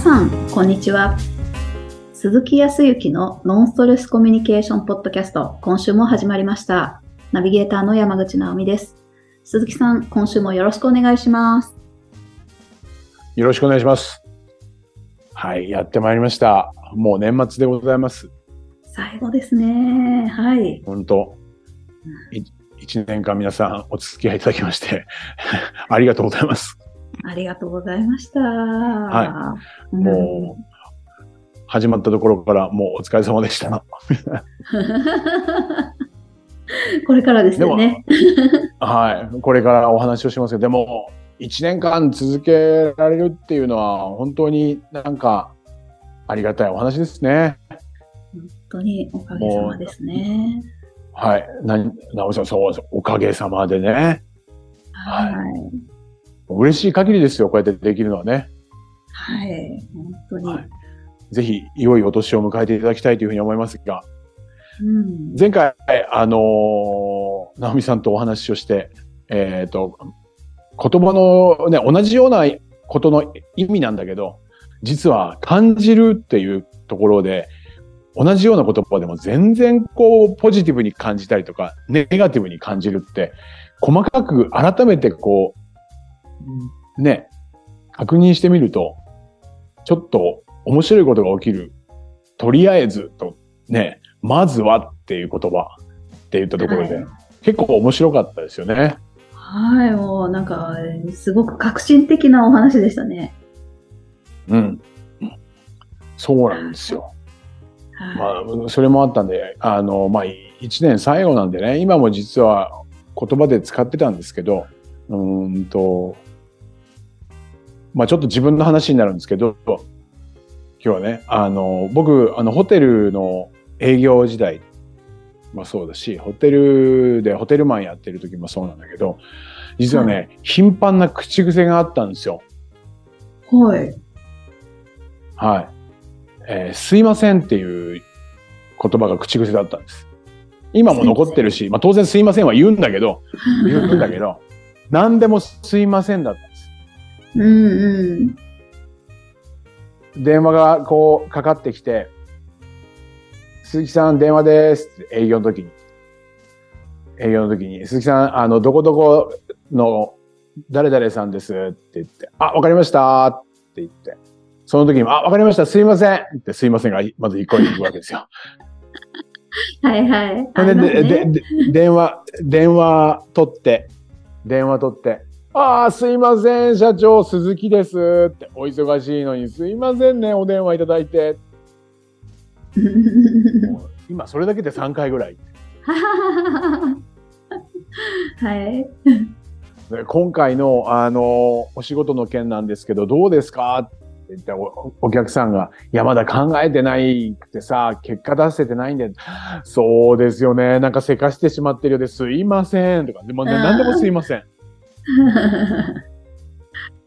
さん、こんにちは。鈴木康之のノンストレスコミュニケーションポッドキャスト、今週も始まりました。ナビゲーターの山口直美です。鈴木さん、今週もよろしくお願いします。よろしくお願いします。はい、やってまいりました。もう年末でございます。最後ですね。はい。本当。1年間皆さんお付き合いいただきましてありがとうございます。ありがとうございました。はい。もう、始まったところからもうお疲れ様でした。これからですよね。はい。これからお話をしますけど、でも、1年間続けられるっていうのは本当になんかありがたいお話ですね。本当におかげさまですね。はい。なおさん、そうそう、おかげさまでね。はい。嬉しい限りですよ、こうやってできるのはね。はい、本当に。はい、ぜひ、良いお年を迎えていただきたいというふうに思いますが、うん、前回、直美さんとお話をして、言葉のね、同じようなことの意味なんだけど、実は感じるっていうところで、同じような言葉でも全然こう、ポジティブに感じたりとか、ネガティブに感じるって、細かく改めてこう、ね、確認してみると、ちょっと面白いことが起きる。とりあえずと、ね、まずはっていう言葉って言ったところで、はい、結構面白かったですよね。はい、もうなんか、すごく革新的なお話でしたね。うん。そうなんですよ。はい、まあ、それもあったんで、まあ、一年最後なんでね、今も実は言葉で使ってたんですけど、まあちょっと自分の話になるんですけど、今日はね、僕、ホテルの営業時代、まあそうだし、ホテルでホテルマンやってる時もそうなんだけど、実はね、頻繁な口癖があったんですよ。はい。はい。すいませんっていう言葉が口癖だったんです。今も残ってるし、まあ当然すいませんは言うんだけど、何でもすいませんだったんです。うんうん。電話がこうかかってきて、鈴木さん電話ですって営業の時に、鈴木さん、どこどこの誰々さんですって言って、あ、わかりましたって言って、その時にも、あ、わかりました、すいませんってすいませんが、まず一個に行くわけですよ。はいはい。電話取って、ああ、すいません、社長、鈴木ですって、お忙しいのにすいませんね、お電話いただいて。今、それだけで3回ぐらい。はい。今回の、お仕事の件なんですけど、どうですかって言った お客さんが、いや、まだ考えてないってさ、結果出せてないんで、そうですよね、なんかせかしてしまってるようですいませんとか、でもね、何でもすいません。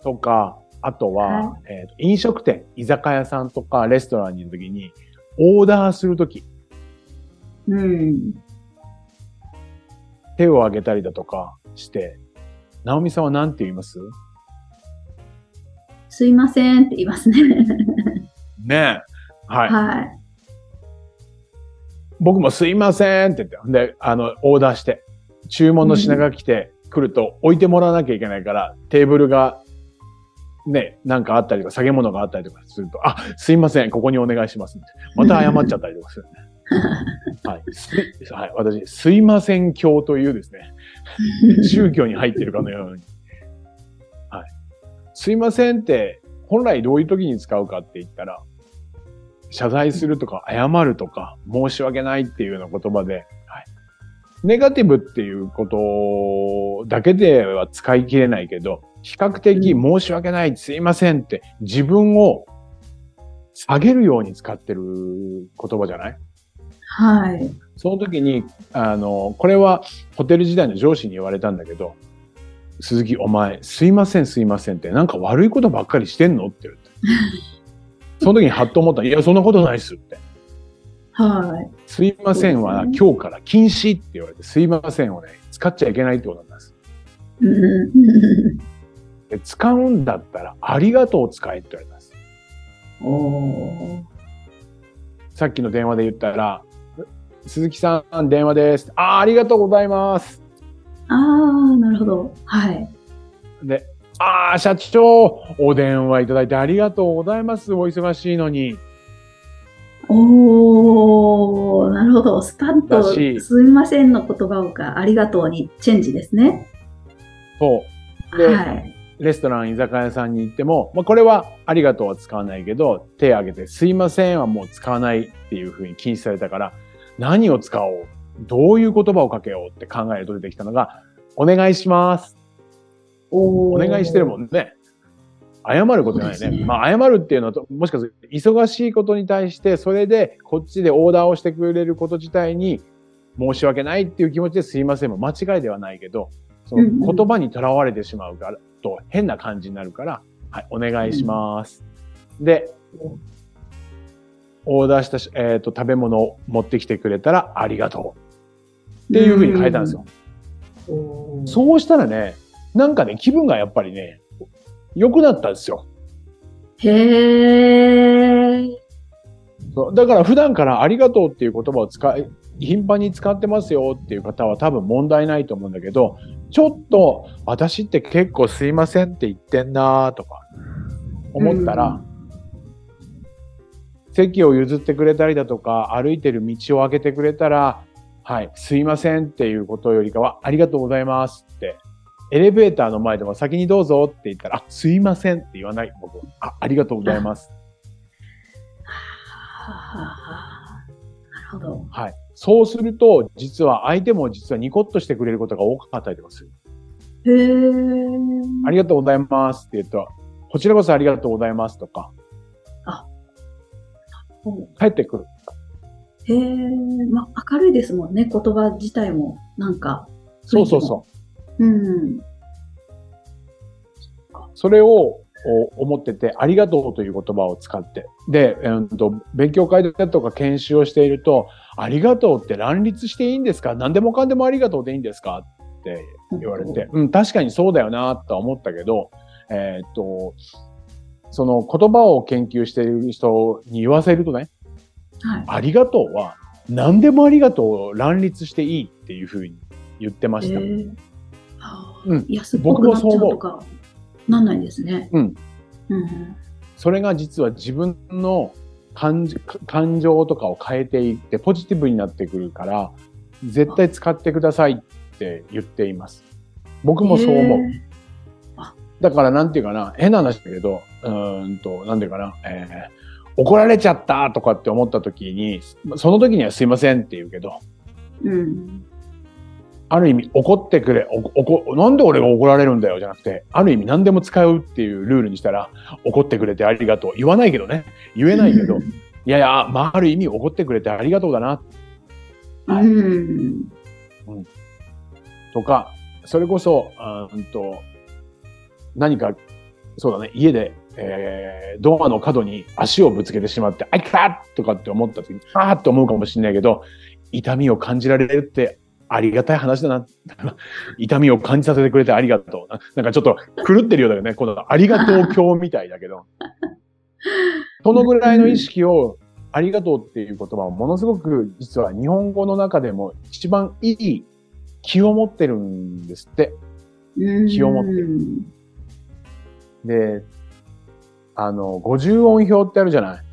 とか、あとは、はい、飲食店、居酒屋さんとかレストランにいるときに、オーダーするとき、うん、手を挙げたりだとかして、直美さんは何て言います？すいませんって言いますね。ねえ、はい。はい。僕もすいませんって言って、で、オーダーして、注文の品が来て、うん、来ると置いてもらわなきゃいけないから、テーブルがね、なんかあったりとか、下げ物があったりとかすると、あ、すいません、ここにお願いします。また謝っちゃったりとかするね。はい、はい。私、すいません教というですね、宗教に入ってるかのように。はい。すいませんって、本来どういう時に使うかって言ったら、謝罪するとか、謝るとか、申し訳ないっていうような言葉で、ネガティブっていうことだけでは使い切れないけど、比較的申し訳ない、すいませんって自分を下げるように使ってる言葉じゃない？はい。その時に、これはホテル時代の上司に言われたんだけど、鈴木お前、すいませんってなんか悪いことばっかりしてんのって言って。その時にハッと思った。いや、そんなことないっすって。はい。すいませんは、ね、今日から禁止って言われて、すいませんをね、使っちゃいけないってことなんです。で使うんだったら、ありがとうを使えって言われたんです。さっきの電話で言ったら、鈴木さん電話です。ありがとうございます。なるほど。はい。で、社長、お電話いただいてありがとうございます。お忙しいのに。なるほど。スパッとすみませんの言葉をか、ありがとうにチェンジですね。そう。で、はい、レストラン、居酒屋さんに行っても、これはありがとうは使わないけど、手を挙げてすいませんはもう使わないっていうふうに禁止されたから、何を使おう、どういう言葉をかけようって考えると出てきたのが、お願いします。お願いしてるもんね。謝ることじゃないね。謝るっていうのは、もしかすると忙しいことに対して、それでこっちでオーダーをしてくれること自体に申し訳ないっていう気持ちですいませんも間違いではないけど、その言葉にとらわれてしまうからと変な感じになるから、はい、お願いします。で、オーダーしたし、食べ物を持ってきてくれたらありがとうっていうふうに変えたんですよ。そうしたらね、なんかね、気分がやっぱりね、良くなったんですよ。へー。だから普段からありがとうっていう言葉を頻繁に使ってますよっていう方は多分問題ないと思うんだけど、ちょっと私って結構すいませんって言ってんなーとか思ったら、席を譲ってくれたりだとか、歩いてる道を開けてくれたら、はい、すいませんっていうことよりかは、ありがとうございますって。エレベーターの前でも先にどうぞって言ったら、すいませんって言わない。僕は、ありがとうございます。なるほど。はい。そうすると、相手も実はニコッとしてくれることが多かったりとかする。ありがとうございますって言うと、こちらこそありがとうございますとか。帰ってくる。明るいですもんね。言葉自体もなんか。そうそうそう。うん、それを思ってて、ありがとうという言葉を使って。で、勉強会だとか研修をしていると、ありがとうって乱立していいんですか？何でもかんでもありがとうでいいんですか？って言われて、確かにそうだよなとは思ったけど、その言葉を研究している人に言わせるとね、はい、ありがとうは何でもありがとうを乱立していいっていうふうに言ってました。安っぽくなっちゃうとかなんないですね。それが実は自分の感情とかを変えていってポジティブになってくるから、絶対使ってくださいって言っています。僕もそう思う。だからなんていうかな、変な話だけど、なんていうかな、怒られちゃったとかって思った時に、その時にはすいませんって言うけど、ある意味怒ってくれ、なんで俺が怒られるんだよじゃなくて、ある意味何でも使うっていうルールにしたら、怒ってくれてありがとう言わないけどね、言えないけど、ある意味怒ってくれてありがとうだな、とか、それこそ何かそうだね、家で、ドアの角に足をぶつけてしまって、あいかーとかって思った時に、あーって思うかもしれないけど、痛みを感じられるって。ありがたい話だな。痛みを感じさせてくれてありがとう。なんかちょっと狂ってるようだよね。このありがとう教みたいだけど。そのぐらいの意識を、ありがとうっていう言葉はものすごく実は日本語の中でも一番いい気を持ってるんですって。気を持ってる。で、50音表ってあるじゃない。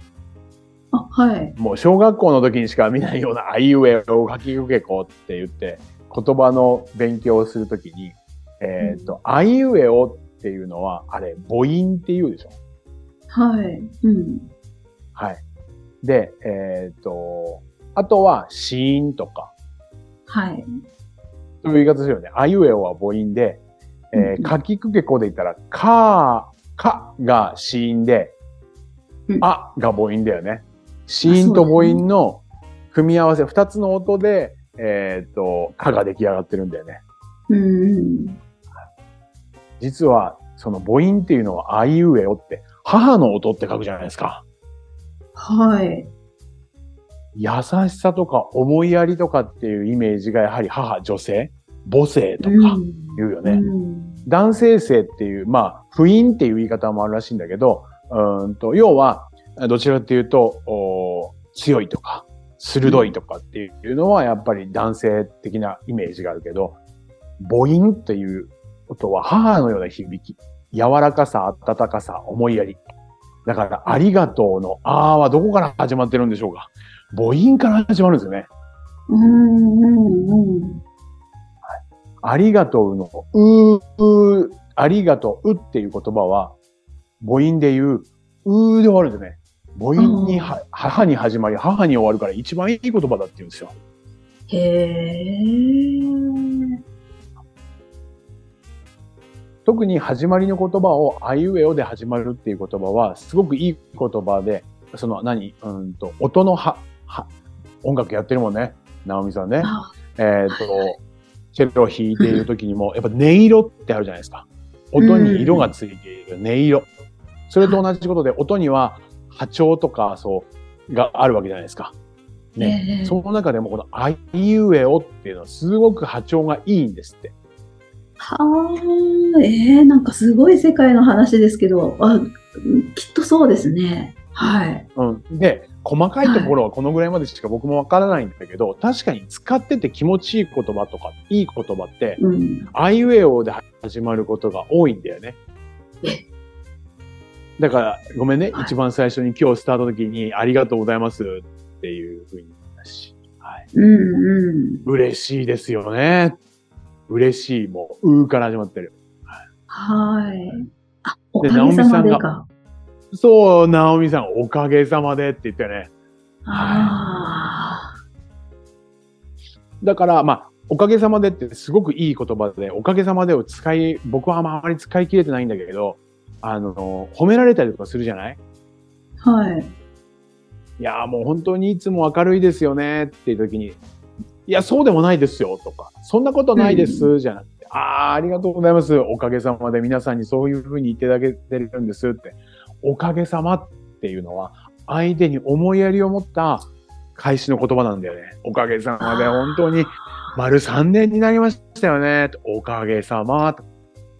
はい。もう小学校の時にしか見ないような、あいうえお書き受け子って言って、言葉の勉強をするときに、あいうえおっていうのは、あれ、母音って言うでしょ？はい。うん。はい。で、あとは、子音とか。はい。そういう言い方するよね。あいうえおは母音で、書き受け子で言ったら、かが子音で、あが母音だよね。子音と母音の組み合わせ、二つの音で、かが出来上がってるんだよね。実は、その母音っていうのは、あいうえおって、母の音って書くじゃないですか。はい。優しさとか思いやりとかっていうイメージが、やはり女性、母性とか言うよね。男性性っていう、不韻っていう言い方もあるらしいんだけど、要は、どちらかというと強いとか鋭いとかっていうのはやっぱり男性的なイメージがあるけど、母音という音は母のような響き、柔らかさ、温かさ、思いやり。だからありがとうのあーはどこから始まってるんでしょうか。母音から始まるんですよね。ありがとうのありがとうっていう言葉は母音で言うで終わるんですね。母音に、母に始まり母に終わるから一番いい言葉だって言うんですよ。へー。特に始まりの言葉をあいうえおで始まるっていう言葉はすごくいい言葉で、その音の音楽やってるもんね、直美さんね。チェロ弾いている時にもやっぱ音色ってあるじゃないですか。音に色がついている音色。それと同じことで音には波長とかそうがあるわけじゃないですか。ね、その中でもこのあいうえおっていうのはすごく波長がいいんですって。はあ、なんかすごい世界の話ですけど、きっとそうですね。はい。で、細かいところはこのぐらいまでしか僕もわからないんだけど、確かに使ってて気持ちいい言葉とか、いい言葉って、あいうえおで始まることが多いんだよね。だから、ごめんね、一番最初に今日スタートの時に、ありがとうございますっていうふうに言ったし、嬉しいですよね。嬉しいもから始まってる。はい。あ、おかげさまでか。そう、直美さん、おかげさまでって言ったよね。だから、おかげさまでってすごくいい言葉で、おかげさまでを僕はあまり使い切れてないんだけど、褒められたりとかするじゃない？はい。いや、もう本当にいつも明るいですよねっていう時に、いや、そうでもないですよとか、そんなことないですじゃなくて、ありがとうございます。おかげさまで皆さんにそういうふうに言っていただけてるんですって、おかげさまっていうのは、相手に思いやりを持った返しの言葉なんだよね。おかげさまで本当に丸3年になりましたよね。おかげさま、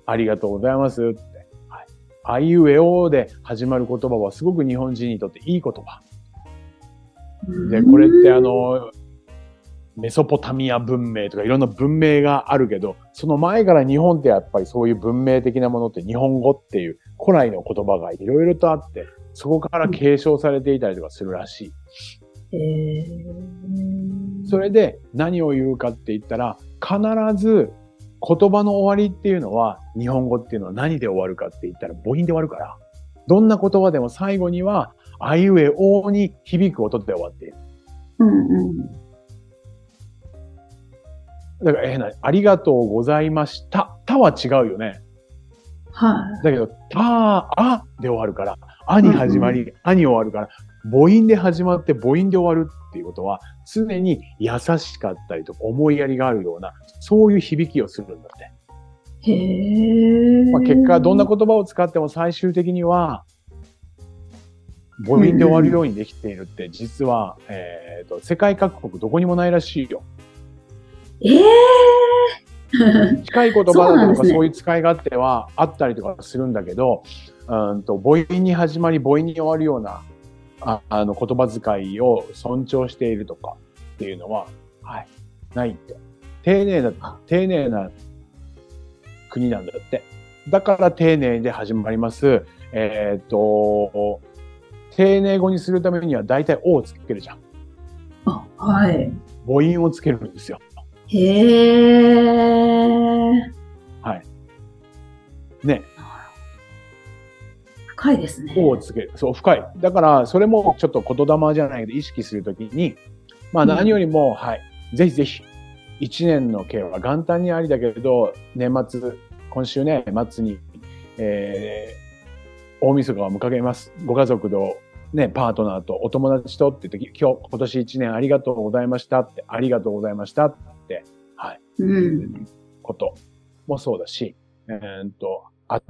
ありがとうございますって。はい、あいうえおで始まる言葉はすごく日本人にとっていい言葉。で、これってメソポタミア文明とかいろんな文明があるけど、その前から日本ってやっぱりそういう文明的なものって日本語っていう古来の言葉がいろいろとあって、そこから継承されていたりとかするらしい。それで何を言うかって言ったら、必ず言葉の終わりっていうのは、日本語っていうのは何で終わるかって言ったら母音で終わるから、どんな言葉でも最後にはあいうえおに響く音で終わっている。だからありがとうございました。たは違うよね。はい。だけど、あで終わるから、あに始まり、あに終わるから、母音で始まって母音で終わるっていうことは、常に優しかったりとか思いやりがあるような、そういう響きをするんだって。へぇー。結果、どんな言葉を使っても最終的には、母音で終わるようにできているって、実は、世界各国どこにもないらしいよ。近い言葉だとかそういう使い勝手はあったりとかするんだけど、母音に始まり母音に終わるような言葉遣いを尊重しているとかっていうのは、ないって。丁寧な国なんだって。だから丁寧で始まります。丁寧語にするためには大体おをつけるじゃん。母音をつけるんですよ。ね。深いですね。をつける。そう、深い。だから、それもちょっと言霊じゃないけど、意識するときに、何よりも、ぜひぜひ、一年の計は元旦にありだけれど、年末、今週ね、末に、大晦日を迎えます。ご家族と、パートナーとお友達とって言って、今年一年ありがとうございましたって、ありがとうございましたって、こともそうだし、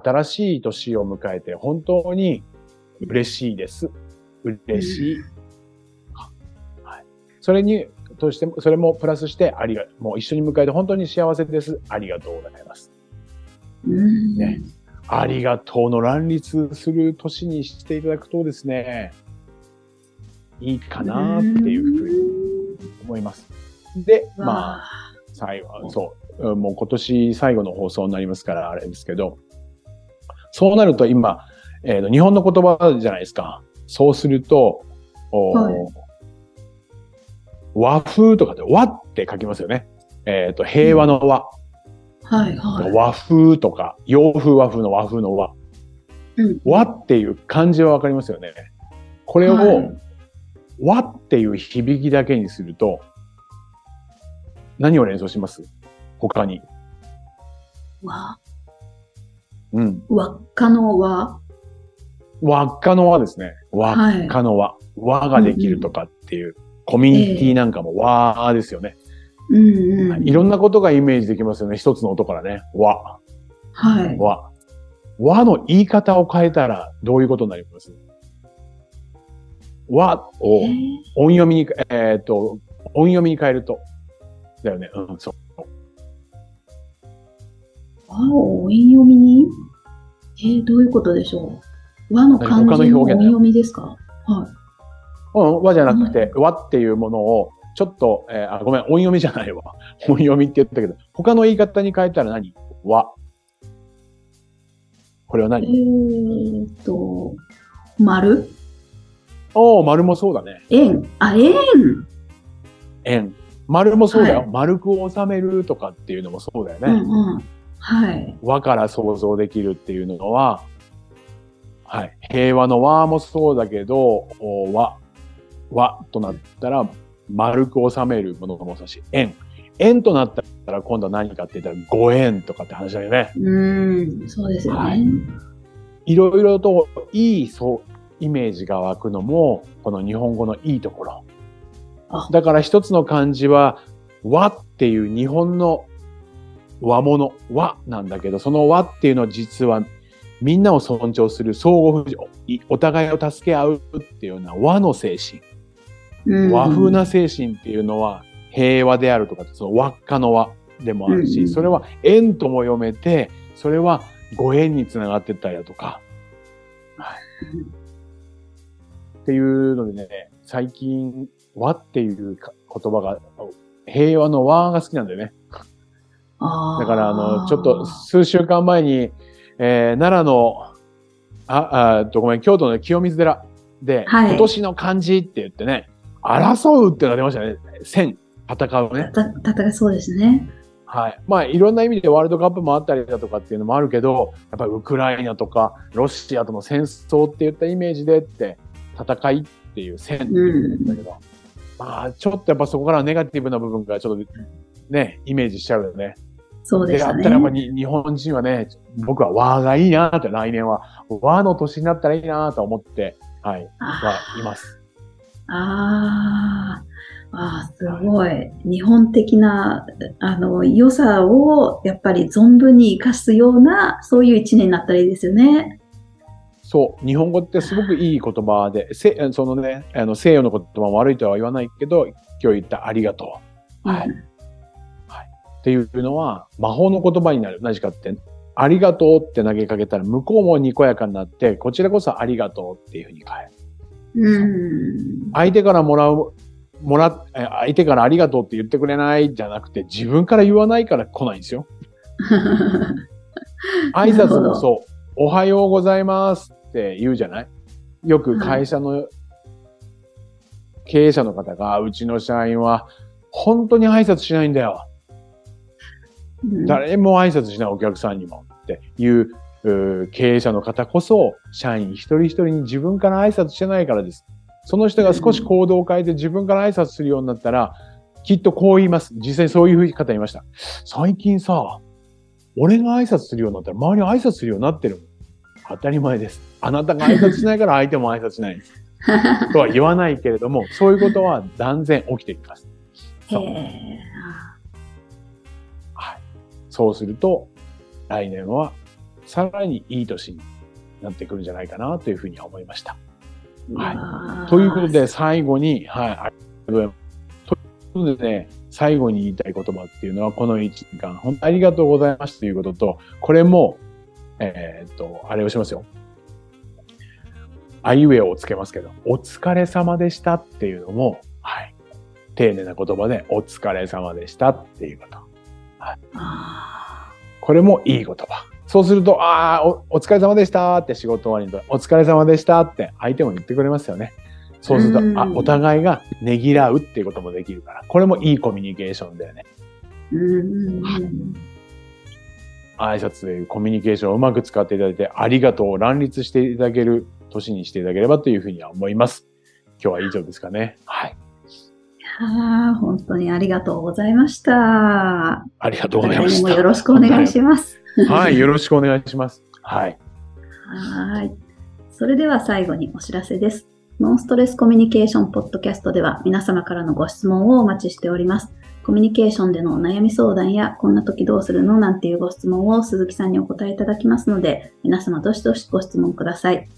新しい年を迎えて本当に嬉しいです。嬉しい。それに、としても、それもプラスして、もう一緒に迎えて本当に幸せです。ありがとうございます。ありがとうの乱立する年にしていただくとですね、いいかなっていうふうに思います。で、まあ、最後、そう、もう今年最後の放送になりますから、あれですけど、そうなると今、日本の言葉じゃないですか。そうすると、和風とかで和って書きますよね。平和の和。はいはい、和風とか、洋風和風の和風の和。和っていう漢字はわかりますよね。これを、和っていう響きだけにすると、何を連想します？他に。和。うん。輪っかの和。輪っかの和ですね。輪っかの和。和ができるとかっていう、コミュニティなんかも和ですよね。うんうん、いろんなことがイメージできますよね。一つの音からね。和。はい。和。和の言い方を変えたらどういうことになります？和を音読みに、音読みに変えると。だよね。うん、そう。和を音読みに？どういうことでしょう？和の漢字の音読みですか？はい。うん、和じゃなくて、和っていうものを、ちょっと、ごめん、音読みじゃないわ。音読みって言ったけど、他の言い方に変えたら何？和。これは何？丸。おー、丸もそうだね。円。あ、円。円。丸もそうだよ。はい、丸く収めるとかっていうのもそうだよね。うんうん、はい。和から想像できるっていうのは、はい。平和の和もそうだけど、和となったら、丸く収めるものもそうだし、円。円となったら今度は何かって言ったら、五円とかって話だよね。そうですよね。はい。いろいろといい、イメージが湧くのも、この日本語のいいところ。だから一つの漢字は、和っていう日本の和物、和なんだけど、その和っていうのは実はみんなを尊重する相互扶助、お互いを助け合うっていうような和の精神。和風な精神っていうのは平和であるとか、その和っかの和でもあるし、それは縁とも読めて、それはご縁につながってったりだとか。っていうのでね、最近、和っていう言葉が、平和の和が好きなんだよね。だから、ちょっと数週間前に、奈良の、ごめん、京都の清水寺で、今年の漢字って言ってね、争うってのが出ましたね。戦、戦うね。戦う、そうですね。はい。まあ、いろんな意味でワールドカップもあったりだとかっていうのもあるけど、やっぱりウクライナとか、ロシアとの戦争って言ったイメージでって、戦いっていう戦って言うんだけど、まあ、ちょっとやっぱそこからネガティブな部分がちょっとね、イメージしちゃうよね。そうですね。で、あったらやっぱり日本人はね、僕は和がいいなーって、来年は和の年になったらいいなーと思って、はい、はいます。すごい。日本的な、良さをやっぱり存分に活かすような、そういう一年になったらいいですよね。そう。日本語ってすごくいい言葉で、そのね、西洋の言葉も悪いとは言わないけど、今日言ったありがとう。はい。はい。っていうのは、魔法の言葉になる。何かって、ありがとうって投げかけたら、向こうもにこやかになって、こちらこそありがとうっていうふうに変える。相手から相手からありがとうって言ってくれないじゃなくて、自分から言わないから来ないんですよ。挨拶もそう。おはようございます。って言うじゃない？よく会社の経営者の方が、うちの社員は本当に挨拶しないんだよ。誰も挨拶しないお客さんにもっていう経営者の方こそ、社員一人一人に自分から挨拶してないからです。その人が少し行動を変えて自分から挨拶するようになったら、きっとこう言います。実際そういう方いました。最近さ、俺が挨拶するようになったら周りが挨拶するようになってる。当たり前です。あなたが挨拶しないから相手も挨拶しないです。とは言わないけれども、そういうことは断然起きてきます。そう。はい。そうすると、来年はさらにいい年になってくるんじゃないかなというふうには思いました。はい。ということで、最後に、はい、ありがとうございます。ということでね、最後に言いたい言葉っていうのは、この1時間、本当にありがとうございますということと、これも、あれをしますよ。あいうえおをつけますけど、お疲れ様でしたっていうのも、はい、丁寧な言葉でお疲れ様でしたっていうこと、はい、これもいい言葉。そうすると、ああ、お疲れ様でしたって仕事終わりにお疲れ様でしたって相手も言ってくれますよね。そうすると、あ、お互いがねぎらうっていうこともできるから、これもいいコミュニケーションだよね。挨拶というコミュニケーションをうまく使っていただいて、ありがとうを乱立していただける年にしていただければというふうには思います。今日は以上ですかね。はい。本当にありがとうございました。ありがとうございました。よろしくお願いします。はい、よろしくお願いします。はい。はい。それでは最後にお知らせです。ノンストレスコミュニケーションポッドキャストでは皆様からのご質問をお待ちしております。コミュニケーションでのお悩み相談や、こんな時どうするのなんていうご質問を鈴木さんにお答えいただきますので、皆様どしどしご質問ください。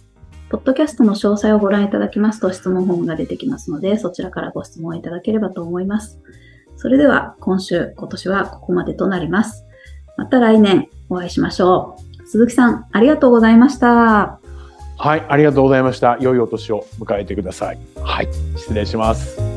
ポッドキャストの詳細をご覧いただきますと質問フォームが出てきますので、そちらからご質問いただければと思います。それでは今年はここまでとなります。また来年お会いしましょう。鈴木さん、ありがとうございました。はい、ありがとうございました。良いお年を迎えてください。はい、失礼します。